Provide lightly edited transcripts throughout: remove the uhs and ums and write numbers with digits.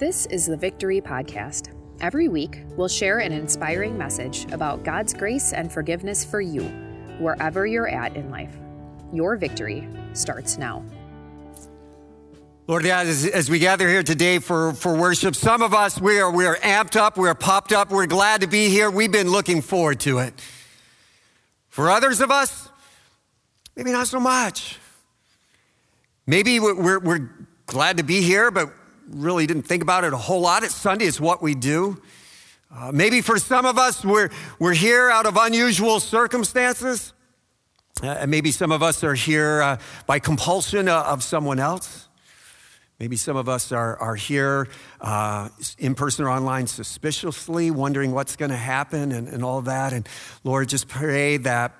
This is the Victory Podcast. Every week, we'll share an inspiring message about God's grace and forgiveness for you, wherever you're at in life. Your victory starts now. Lord God, as we gather here today for worship, some of us, we are amped up, we are popped up, we're glad to be here. We've been looking forward to it. For others of us, maybe not so much. Maybe we're glad to be here, but really didn't think about it a whole lot. It's Sunday, it's what we do. Maybe for some of us, we're here out of unusual circumstances. And maybe some of us are here by compulsion of someone else. Maybe some of us are here in person or online suspiciously, wondering what's going to happen and all that. And Lord, just pray that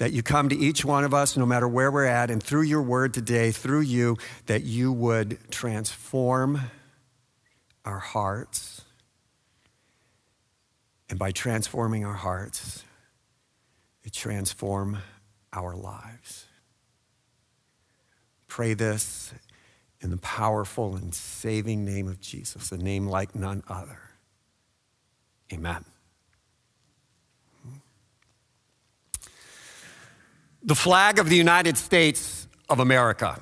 you come to each one of us, no matter where we're at, and through your word today, through you, that you would transform our hearts. And by transforming our hearts, it transforms our lives. Pray this in the powerful and saving name of Jesus, a name like none other. Amen. The flag of the United States of America.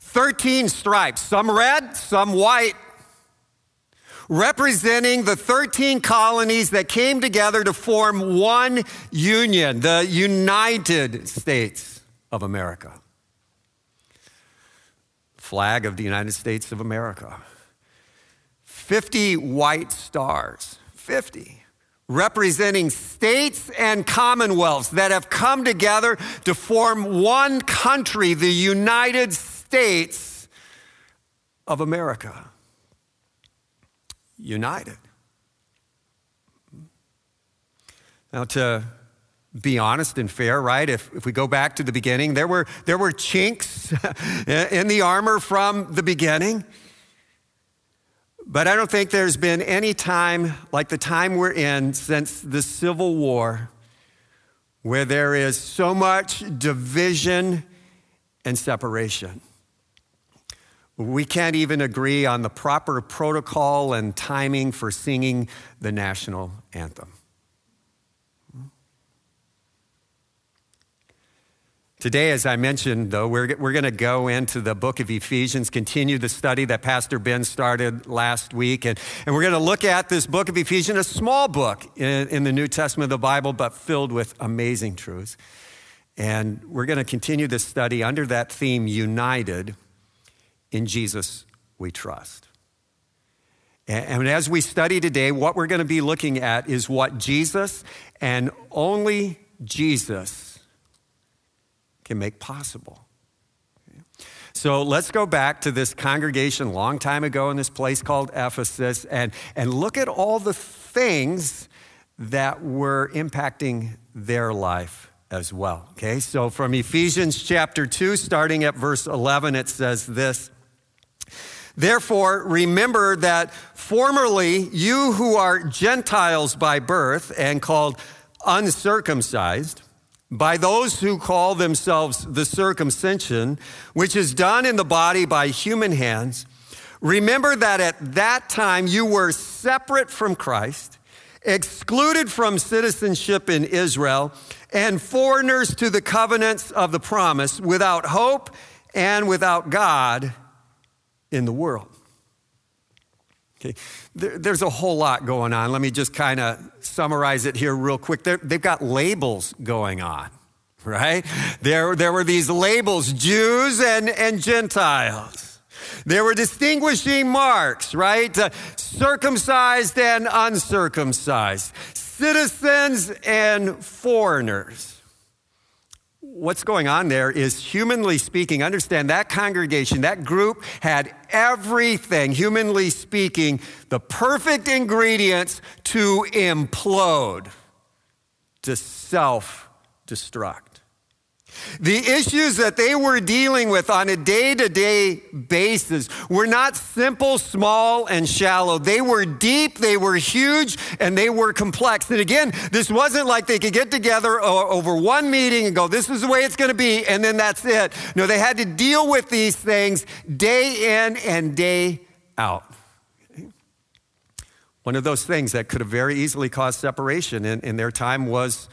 13 stripes, some red, some white, representing the 13 colonies that came together to form one union, the United States of America. Flag of the United States of America. 50 white stars, 50, representing states and commonwealths that have come together to form one country, the United States of America. United. Now, to be honest and fair, right? If we go back to the beginning, there were chinks in the armor from the beginning. But I don't think there's been any time like the time we're in since the Civil War where there is so much division and separation. We can't even agree on the proper protocol and timing for singing the national anthem. Today, as I mentioned, though, we're going to go into the book of Ephesians, continue the study that Pastor Ben started last week. And we're going to look at this book of Ephesians, a small book in the New Testament of the Bible, but filled with amazing truths. And we're going to continue this study under that theme, United in Jesus We Trust. And as we study today, what we're going to be looking at is what Jesus and only Jesus can make possible. Okay. So let's go back to this congregation a long time ago in this place called Ephesus and look at all the things that were impacting their life as well. Okay, so from Ephesians chapter 2, starting at verse 11, it says this, "Therefore, remember that formerly you who are Gentiles by birth and called uncircumcised, by those who call themselves the circumcision, which is done in the body by human hands, remember that at that time you were separate from Christ, excluded from citizenship in Israel, and foreigners to the covenants of the promise, without hope and without God in the world." Okay. There's a whole lot going on. Let me just kind of summarize it here real quick. They've got labels going on, right? There were these labels, Jews and Gentiles. There were distinguishing marks, right? Circumcised and uncircumcised, citizens and foreigners. What's going on there is, humanly speaking, understand that congregation, that group had everything, humanly speaking, the perfect ingredients to implode, to self-destruct. The issues that they were dealing with on a day-to-day basis were not simple, small, and shallow. They were deep, they were huge, and they were complex. And again, this wasn't like they could get together over one meeting and go, this is the way it's going to be, and then that's it. No, they had to deal with these things day in and day out. One of those things that could have very easily caused separation in their time was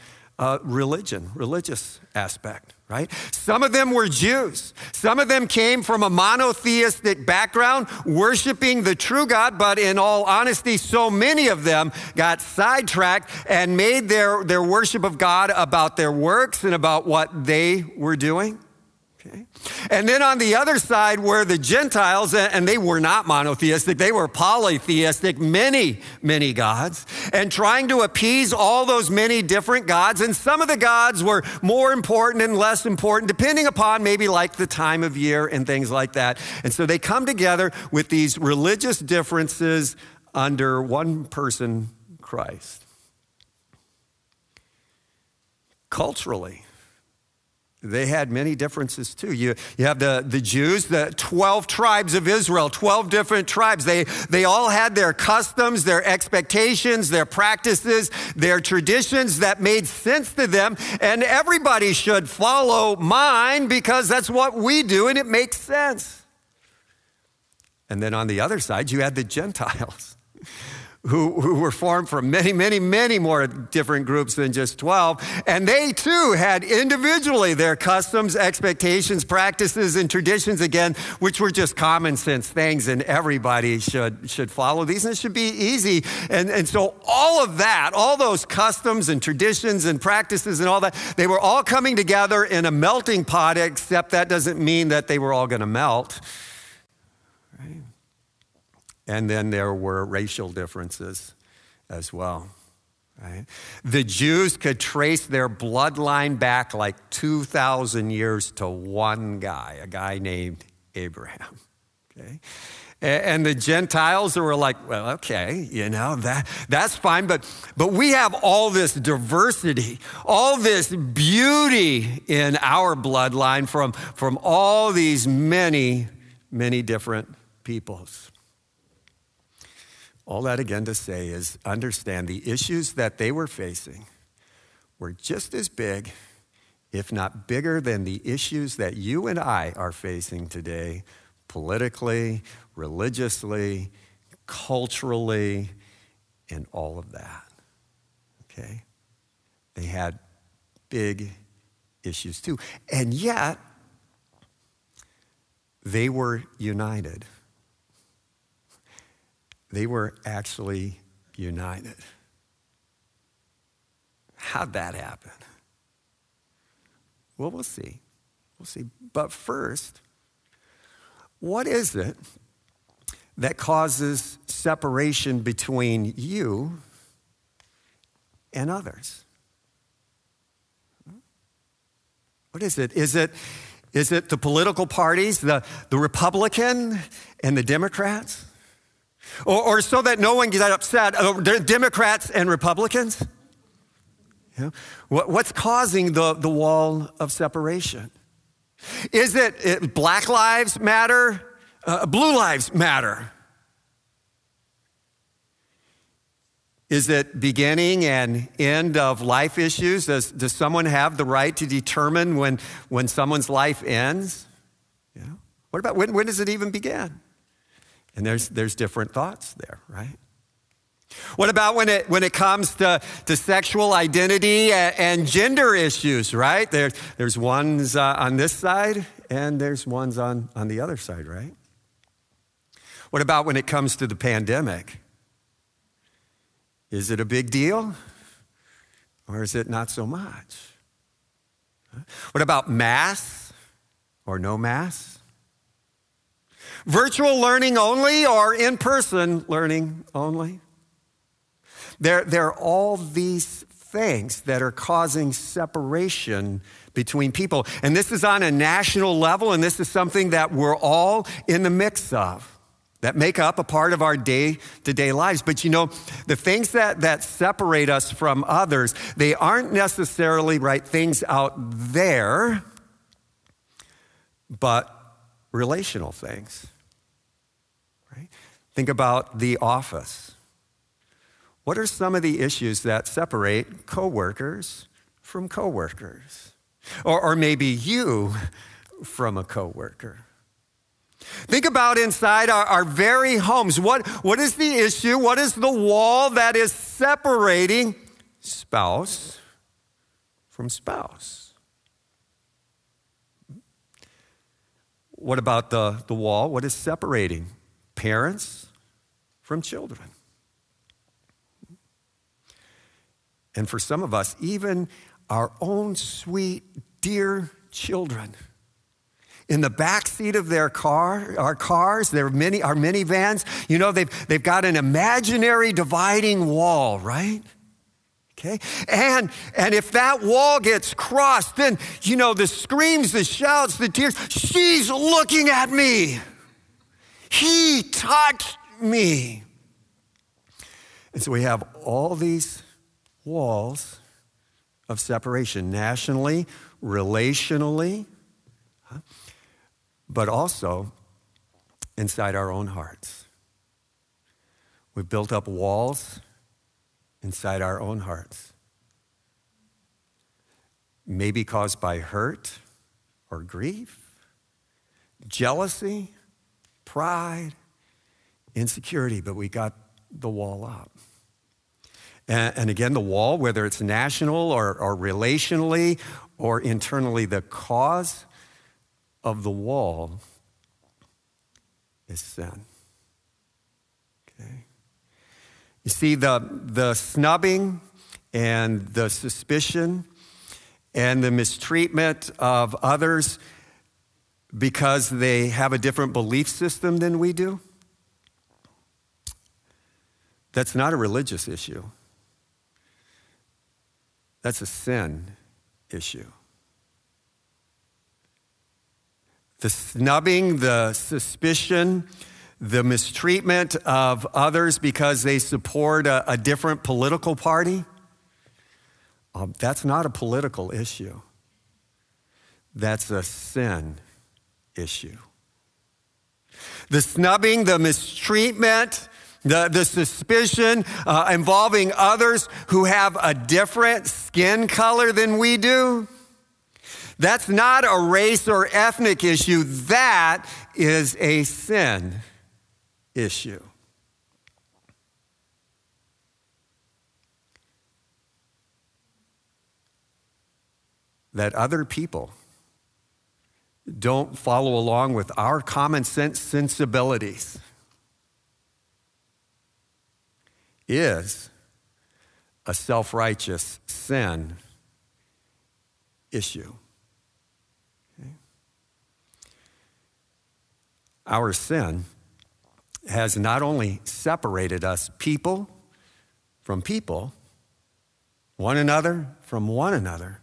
religion, religious aspect, right? Some of them were Jews. Some of them came from a monotheistic background, worshiping the true God, but in all honesty, so many of them got sidetracked and made their worship of God about their works and about what they were doing. Okay. And then on the other side were the Gentiles, and they were not monotheistic. They were polytheistic, many, many gods, and trying to appease all those many different gods. And some of the gods were more important and less important, depending upon maybe like the time of year and things like that. And so they come together with these religious differences under one person, Christ. Culturally, they had many differences too. You have the Jews, the 12 tribes of Israel, 12 different tribes. They all had their customs, their expectations, their practices, their traditions that made sense to them. And everybody should follow mine because that's what we do and it makes sense. And then on the other side, you had the Gentiles. Who were formed from many, many, many more different groups than just 12. And they too had individually their customs, expectations, practices, and traditions again, which were just common sense things, and everybody should follow these, and it should be easy. And so all of that, all those customs and traditions and practices and all that, they were all coming together in a melting pot, except that doesn't mean that they were all gonna melt. And then there were racial differences as well, right? The Jews could trace their bloodline back like 2,000 years to one guy, a guy named Abraham, okay? And the Gentiles were like, well, okay, you know, that's fine, but we have all this diversity, all this beauty in our bloodline from all these many, many different peoples. All that again to say is understand the issues that they were facing were just as big, if not bigger, than the issues that you and I are facing today, politically, religiously, culturally, and all of that, okay? They had big issues too. And yet, they were united. They were actually united. How'd that happen? Well, we'll see. We'll see. But first, what is it that causes separation between you and others? What is it? Is it the political parties, the Republican and the Democrats? Or so that no one gets upset, Democrats and Republicans? Yeah. What's causing the wall of separation? Is it Black Lives Matter? Blue Lives Matter? Is it beginning and end of life issues? Does someone have the right to determine when someone's life ends? Yeah. What about when does it even begin? And there's different thoughts there, right? What about when it comes to sexual identity and gender issues, right? There's ones on this side and there's ones on the other side, right? What about when it comes to the pandemic? Is it a big deal or is it not so much? What about masks or no masks? Virtual learning only or in-person learning only? There are all these things that are causing separation between people. And this is on a national level, and this is something that we're all in the mix of, that make up a part of our day-to-day lives. But you know, the things that separate us from others, they aren't necessarily right things out there, but relational things, right? Think about the office. What are some of the issues that separate coworkers from coworkers? Or maybe you from a coworker? Think about inside our very homes. What is the issue? What is the wall that is separating spouse from spouse? What about the wall? What is separating parents from children? And for some of us, even our own sweet, dear children. In the backseat of their car, our cars, our minivans, you know, they've got an imaginary dividing wall, right? Okay, and if that wall gets crossed, then, you know, the screams, the shouts, the tears, she's looking at me. He touched me. And so we have all these walls of separation, nationally, relationally, but also inside our own hearts. We've built up walls inside our own hearts, maybe caused by hurt or grief, jealousy, pride, insecurity, but we got the wall up. And again, the wall, whether it's national or relationally or internally, the cause of the wall is sin. Okay. You see, the snubbing and the suspicion and the mistreatment of others because they have a different belief system than we do, that's not a religious issue. That's a sin issue. The snubbing, the suspicion, the mistreatment of others because they support a different political party, that's not a political issue. That's a sin issue. The snubbing, the mistreatment, the suspicion involving others who have a different skin color than we do, that's not a race or ethnic issue. That is a sin issue. That other people don't follow along with our common sense sensibilities is a self-righteous sin issue. Our sin has not only separated us people from people, one another from one another,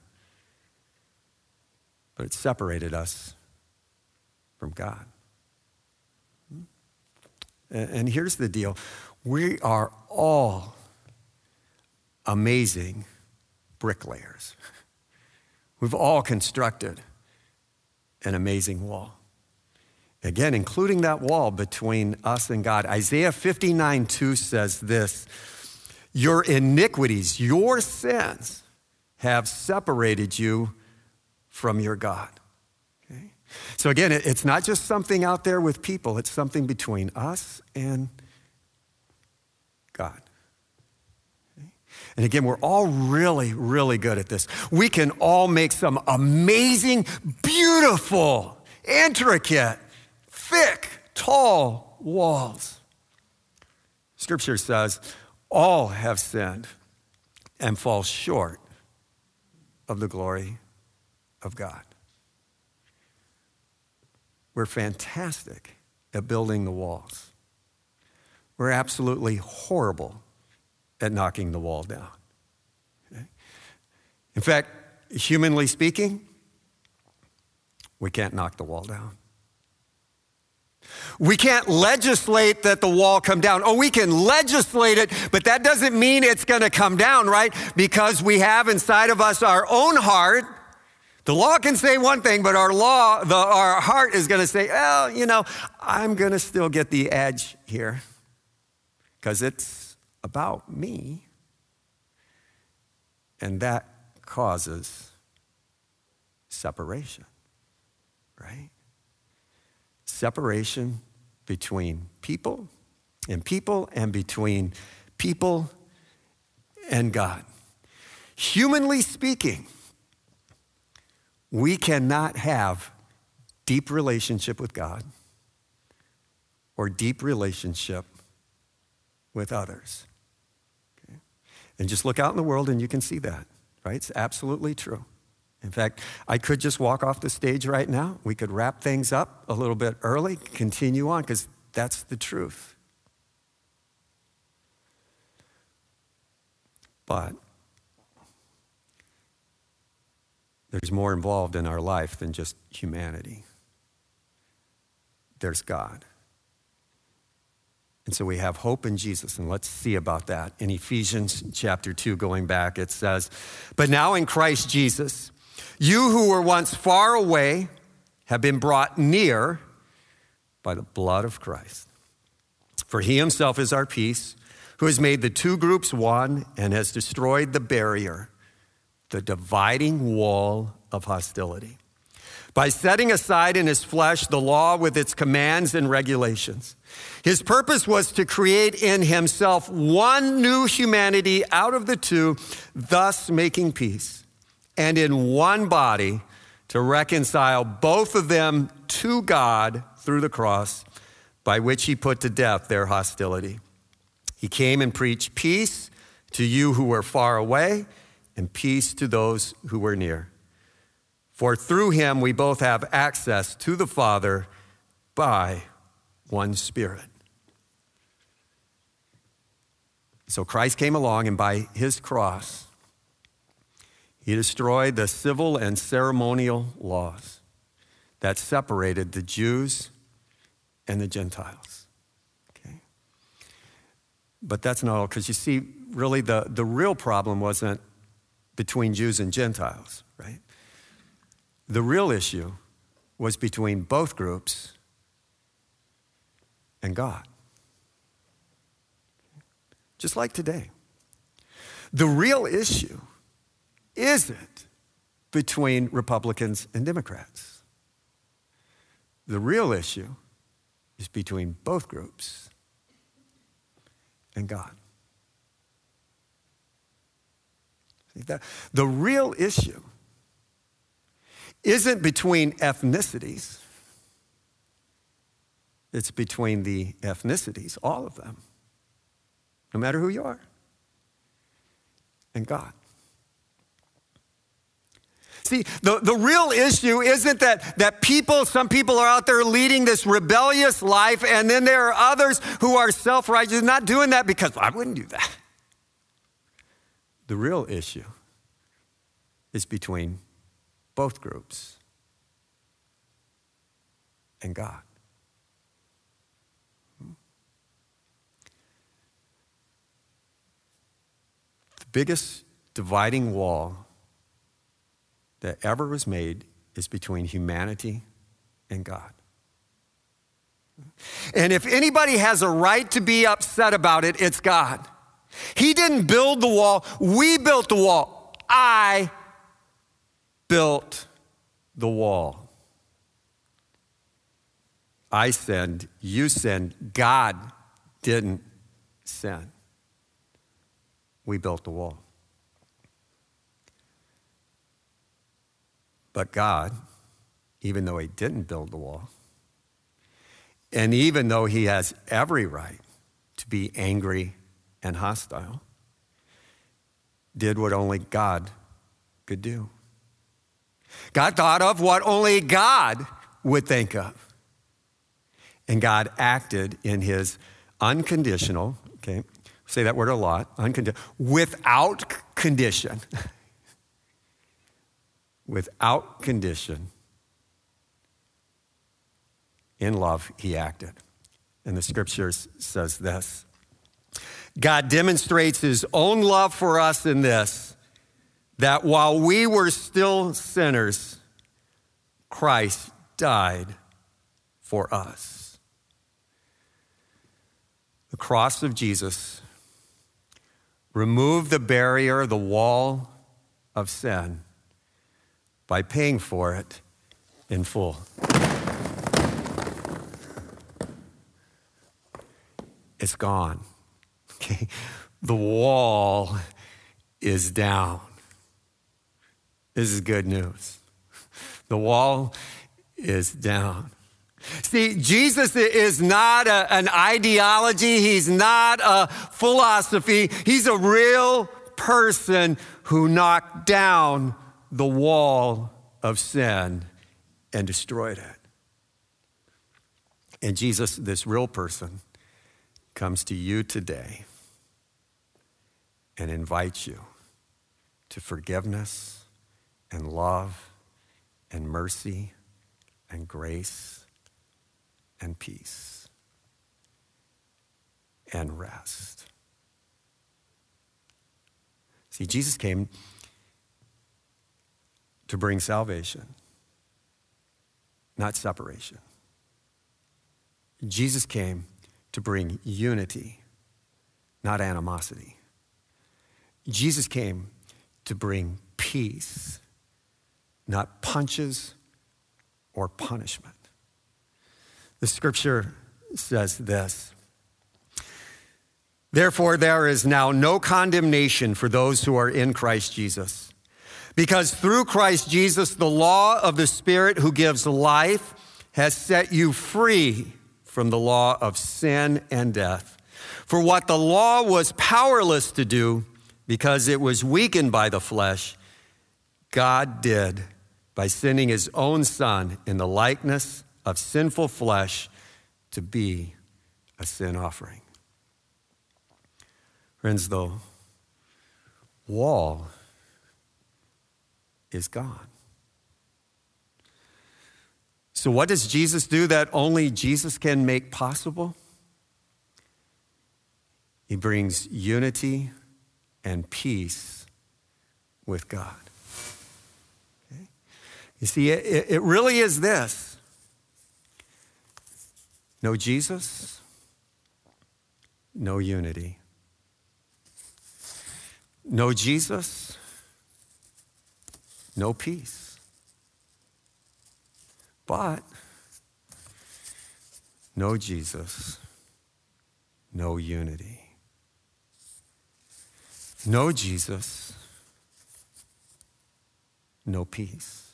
but it separated us from God. And here's the deal. We are all amazing bricklayers. We've all constructed an amazing wall. Again, including that wall between us and God. Isaiah 59:2 says this, your iniquities, your sins have separated you from your God. Okay? So again, it's not just something out there with people. It's something between us and God. Okay? And again, we're all really, really good at this. We can all make some amazing, beautiful, intricate, thick, tall walls. Scripture says, all have sinned and fall short of the glory of God. We're fantastic at building the walls. We're absolutely horrible at knocking the wall down. Okay? In fact, humanly speaking, we can't knock the wall down. We can't legislate that the wall come down. Oh, we can legislate it, but that doesn't mean it's going to come down, right? Because we have inside of us our own heart. The law can say one thing, but our heart is going to say, oh, you know, I'm going to still get the edge here because it's about me. And that causes separation, right? separation between people and between people and God. Humanly speaking, we cannot have deep relationship with God or deep relationship with others. Okay? And just look out in the world and you can see that, right? It's absolutely true. In fact, I could just walk off the stage right now. We could wrap things up a little bit early, continue on, because that's the truth. But there's more involved in our life than just humanity. There's God. And so we have hope in Jesus, and let's see about that. In Ephesians chapter 2, going back, it says, "But now in Christ Jesus, you who were once far away have been brought near by the blood of Christ. For he himself is our peace, who has made the two groups one and has destroyed the barrier, the dividing wall of hostility, by setting aside in his flesh the law with its commands and regulations. His purpose was to create in himself one new humanity out of the two, thus making peace, and in one body to reconcile both of them to God through the cross, by which he put to death their hostility. He came and preached peace to you who were far away, and peace to those who were near. For through him we both have access to the Father by one Spirit." So Christ came along, and by his cross, he destroyed the civil and ceremonial laws that separated the Jews and the Gentiles. Okay? But that's not all, because you see, really the real problem wasn't between Jews and Gentiles, right? The real issue was between both groups and God. Just like today. The real issue isn't between Republicans and Democrats. The real issue is between both groups and God. The real issue isn't between ethnicities. It's between the ethnicities, all of them, no matter who you are, and God. See, the real issue isn't that people, some people are out there leading this rebellious life, and then there are others who are self-righteous, not doing that because I wouldn't do that. The real issue is between both groups and God. The biggest dividing wall that ever was made is between humanity and God. And if anybody has a right to be upset about it, it's God. He didn't build the wall. We built the wall. I built the wall. I sinned. You sinned. God didn't sin. We built the wall. But God, even though he didn't build the wall, and even though he has every right to be angry and hostile, did what only God could do. God thought of what only God would think of. And God acted in his unconditional, okay, say that word a lot, without condition, without condition, in love he acted. And the scripture says this: God demonstrates his own love for us in this, that while we were still sinners, Christ died for us. The cross of Jesus removed the barrier, the wall of sin, by paying for it in full. it's gone, okay? The wall is down. This is good news. The wall is down. See, Jesus is not an ideology. He's not a philosophy. He's a real person who knocked down the wall of sin and destroyed it. And Jesus, this real person, comes to you today and invites you to forgiveness and love and mercy and grace and peace and rest. See, Jesus came to bring salvation, not separation. Jesus came to bring unity, not animosity. Jesus came to bring peace, not punches or punishment. The scripture says this: therefore, there is now no condemnation for those who are in Christ Jesus, because through Christ Jesus, the law of the Spirit who gives life has set you free from the law of sin and death. For what the law was powerless to do, because it was weakened by the flesh, God did by sending his own Son in the likeness of sinful flesh to be a sin offering. Friends, the wall is gone. So what does Jesus do that only Jesus can make possible? He brings unity and peace with God. Okay? You see, it really is this. No Jesus, no unity. No Jesus, no peace. But no Jesus, no unity. No Jesus, no peace.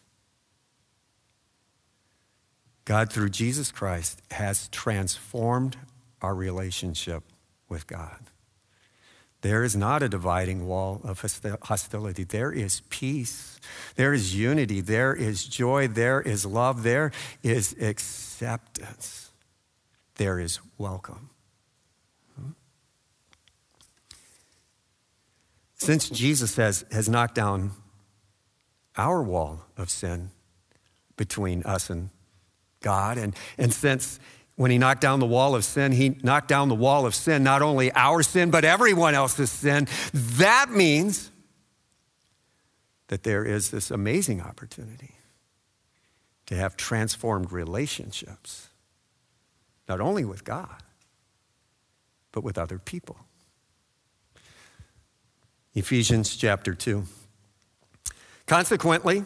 God, through Jesus Christ, has transformed our relationship with God. There is not a dividing wall of hostility. There is peace. There is unity. There is joy. There is love. There is acceptance. There is welcome. Since Jesus has knocked down our wall of sin between us and God, and since when he knocked down the wall of sin, he knocked down the wall of sin, not only our sin, but everyone else's sin. That means that there is this amazing opportunity to have transformed relationships, not only with God, but with other people. Ephesians chapter 2. Consequently,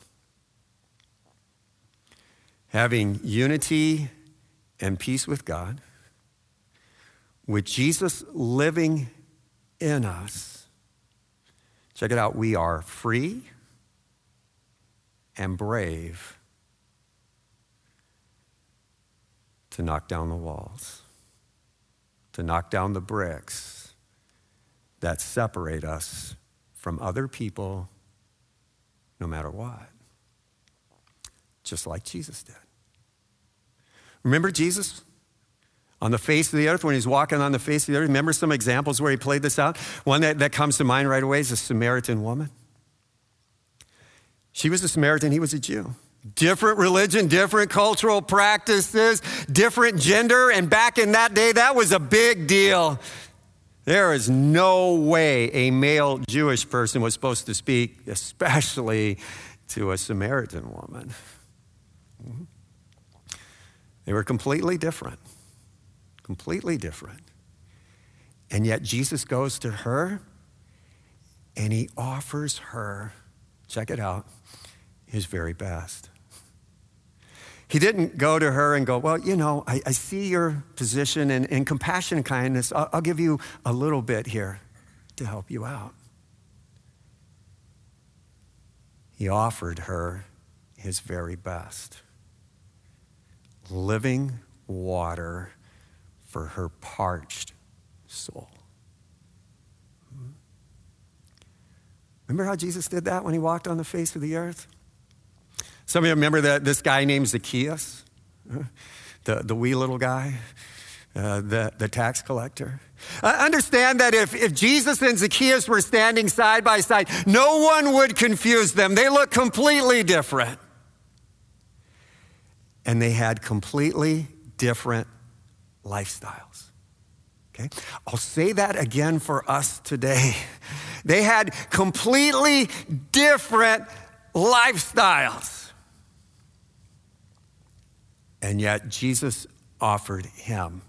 Having unity and peace with God, with Jesus living in us. Check it out. We are free and brave to knock down the walls, to knock down the bricks that separate us from other people, no matter what. Just like Jesus did. Remember Jesus on the face of the earth when he's walking on the face of the earth? Remember some examples where he played this out? One that comes to mind right away is a Samaritan woman. She was a Samaritan, he was a Jew. Different religion, different cultural practices, different gender. And back in that day, that was a big deal. There is no way a male Jewish person was supposed to speak, especially to a Samaritan woman. They were completely different. And yet Jesus goes to her and he offers her, check it out, his very best. He didn't go to her and go, well, you know, I see your position in compassion and kindness. I'll give you a little bit here to help you out. He offered her his very best. Living water for her parched soul. Remember how Jesus did that when he walked on the face of the earth? Some of you remember that this guy named Zacchaeus, the wee little guy, the tax collector. Understand that if Jesus and Zacchaeus were standing side by side, no one would confuse them. They look completely different. And they had completely different lifestyles. Okay? I'll say that again for us today. They had completely different lifestyles. And yet Jesus offered him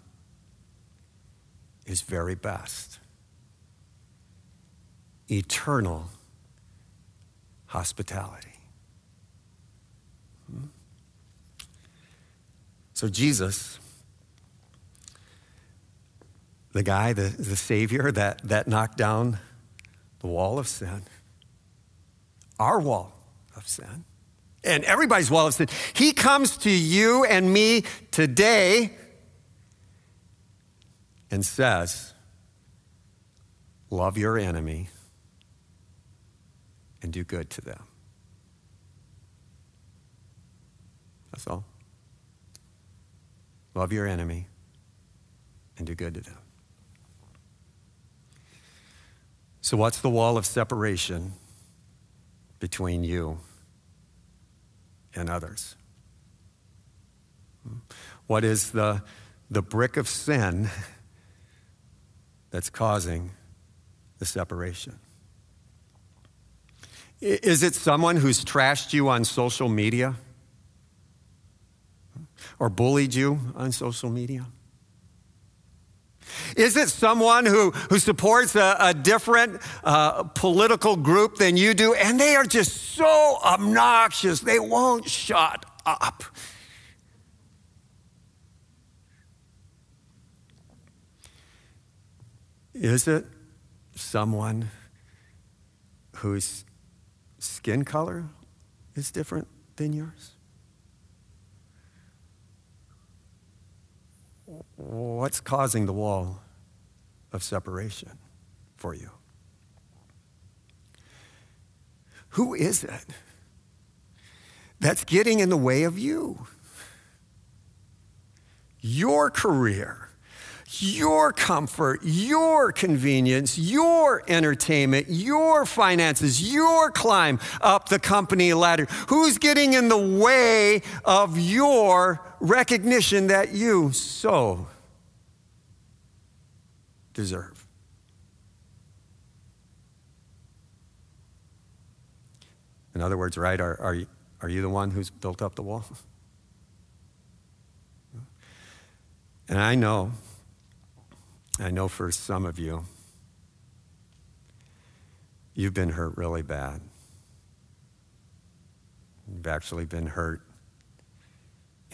his very best. Eternal hospitality. So Jesus, the guy, the Savior that knocked down the wall of sin, our wall of sin, and everybody's wall of sin, he comes to you and me today and says, love your enemy and do good to them. That's all. Love your enemy and do good to them. So what's the wall of separation between you and others? What is the brick of sin that's causing the separation? Is it someone who's trashed you on social media? Or bullied you on social media? Is it someone who supports a different political group than you do, and they are just so obnoxious, they won't shut up? Is it someone whose skin color is different than yours? What's causing the wall of separation for you? Who is it that's getting in the way of you? Your career, your comfort, your convenience, your entertainment, your finances, your climb up the company ladder. Who's getting in the way of your recognition that you so deserve? In other words, right, are you the one who's built up the wall? And I know for some of you, you've been hurt really bad. You've actually been hurt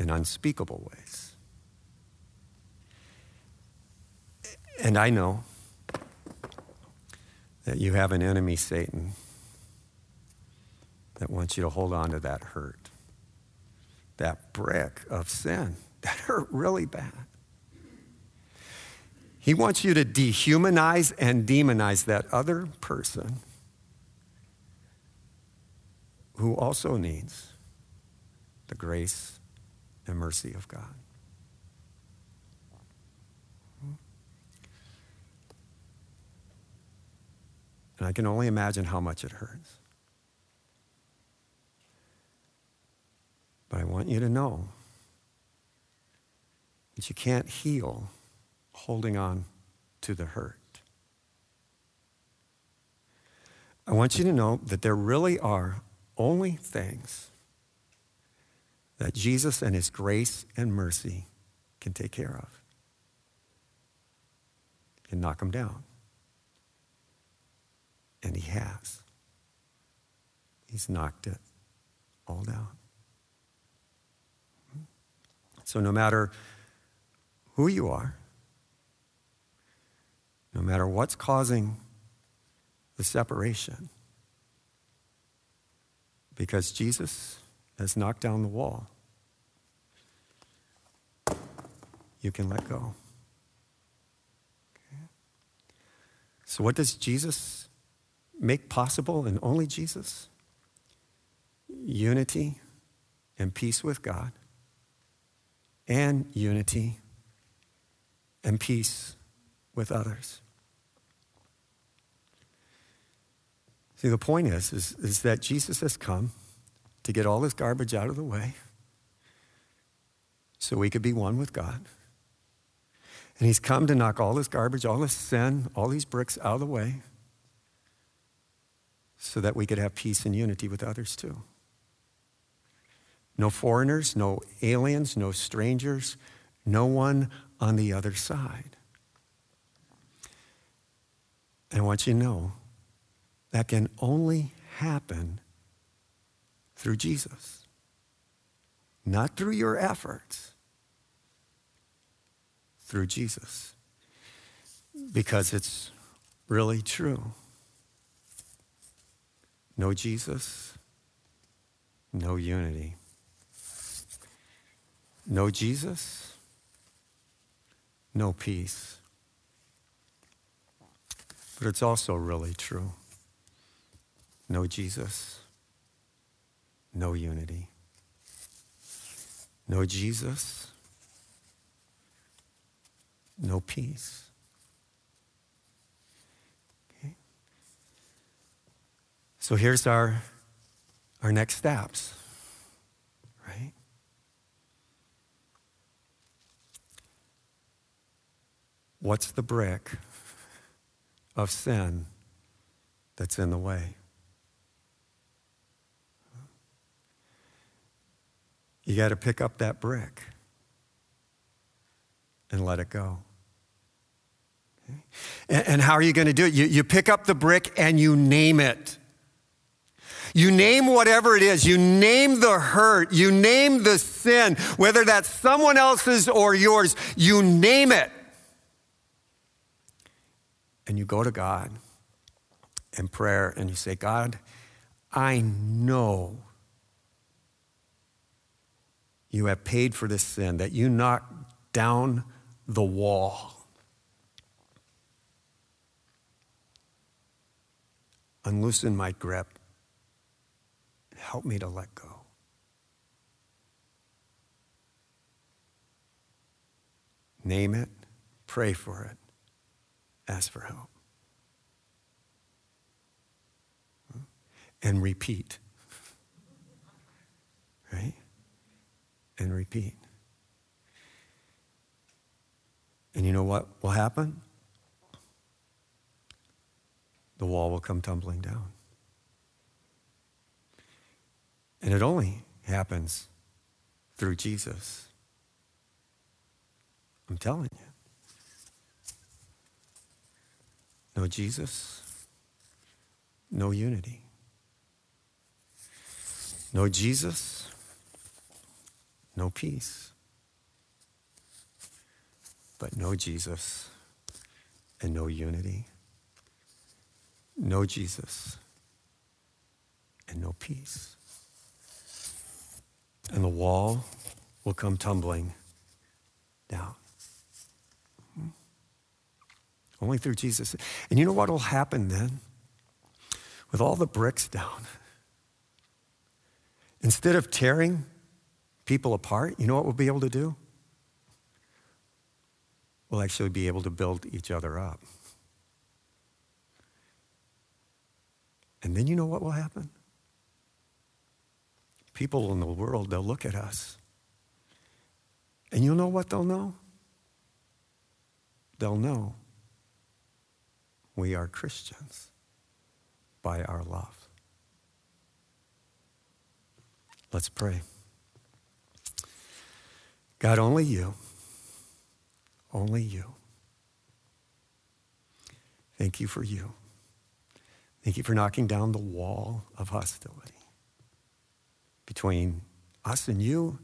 in unspeakable ways. And I know that you have an enemy, Satan, that wants you to hold on to that hurt, that brick of sin that hurt really bad. He wants you to dehumanize and demonize that other person who also needs the grace and mercy of God. And I can only imagine how much it hurts. want you to know that you can't heal holding on to the hurt. I want you to know that there really are only things that Jesus and his grace and mercy can take care of. Can knock them down. And he has. He's knocked it all down. So no matter who you are, no matter what's causing the separation, because Jesus has knocked down the wall, you can let go. Okay. So what does Jesus make possible, and only Jesus? Unity and peace with God, and unity and peace with others. See, the point is that Jesus has come to get all this garbage out of the way so we could be one with God. And he's come to knock all this garbage, all this sin, all these bricks out of the way so that we could have peace and unity with others too. No foreigners, no aliens, no strangers, no one on the other side. And I want you to know that can only happen through Jesus, not through your efforts, through Jesus, because it's really true. No Jesus, no unity. No Jesus, no peace. But it's also really true. No Jesus, no unity. No Jesus, no peace. Okay. So here's our next steps, right? What's the brick of sin that's in the way? You got to pick up that brick and let it go. Okay? And how are you going to do it? You pick up the brick and you name it. You name whatever it is. You name the hurt. You name the sin, whether that's someone else's or yours. You name it. And you go to God in prayer and you say, God, I know you have paid for this sin, that you knocked down the wall. Unloosen my grip. Help me to let go. Name it, pray for it. Ask for help. And repeat. Right? And repeat. And you know what will happen? The wall will come tumbling down. And it only happens through Jesus. I'm telling you. No Jesus, no unity. No Jesus, no peace. But no Jesus and no unity. No Jesus and no peace. And the wall will come tumbling down. Only through Jesus. And you know what will happen then? With all the bricks down, instead of tearing people apart, you know what we'll be able to do? We'll actually be able to build each other up. And then you know what will happen? people in the world, they'll look at us. And you know what they'll know? They'll know we are Christians by our love. Let's pray. God, only you, thank you for you. Thank you for knocking down the wall of hostility between us and you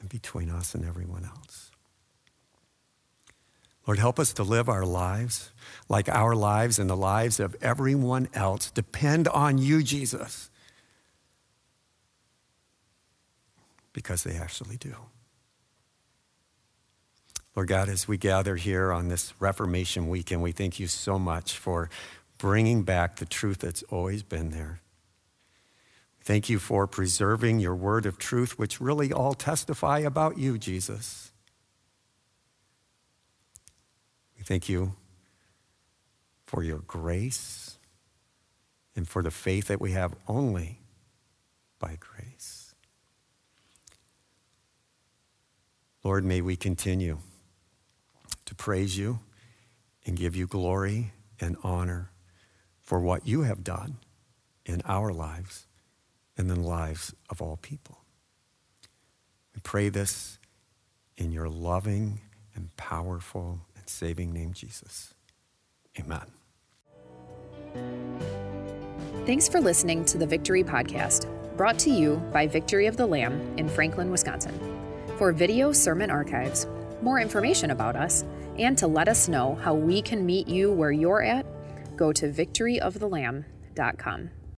and between us and everyone else. Lord, help us to live our lives like our lives and the lives of everyone else depend on you, Jesus, because they actually do. Lord God, as we gather here on this Reformation weekend, we thank you so much for bringing back the truth that's always been there. Thank you for preserving your word of truth, which really all testify about you, Jesus. We thank you for your grace and for the faith that we have only by grace. Lord, may we continue to praise you and give you glory and honor for what you have done in our lives and in the lives of all people. We pray this in your loving and powerful and saving name, Jesus. Amen. Thanks for listening to the Victory Podcast, brought to you by Victory of the Lamb in Franklin, Wisconsin. For video sermon archives, more information about us, and to let us know how we can meet you where you're at, go to victoryofthelamb.com.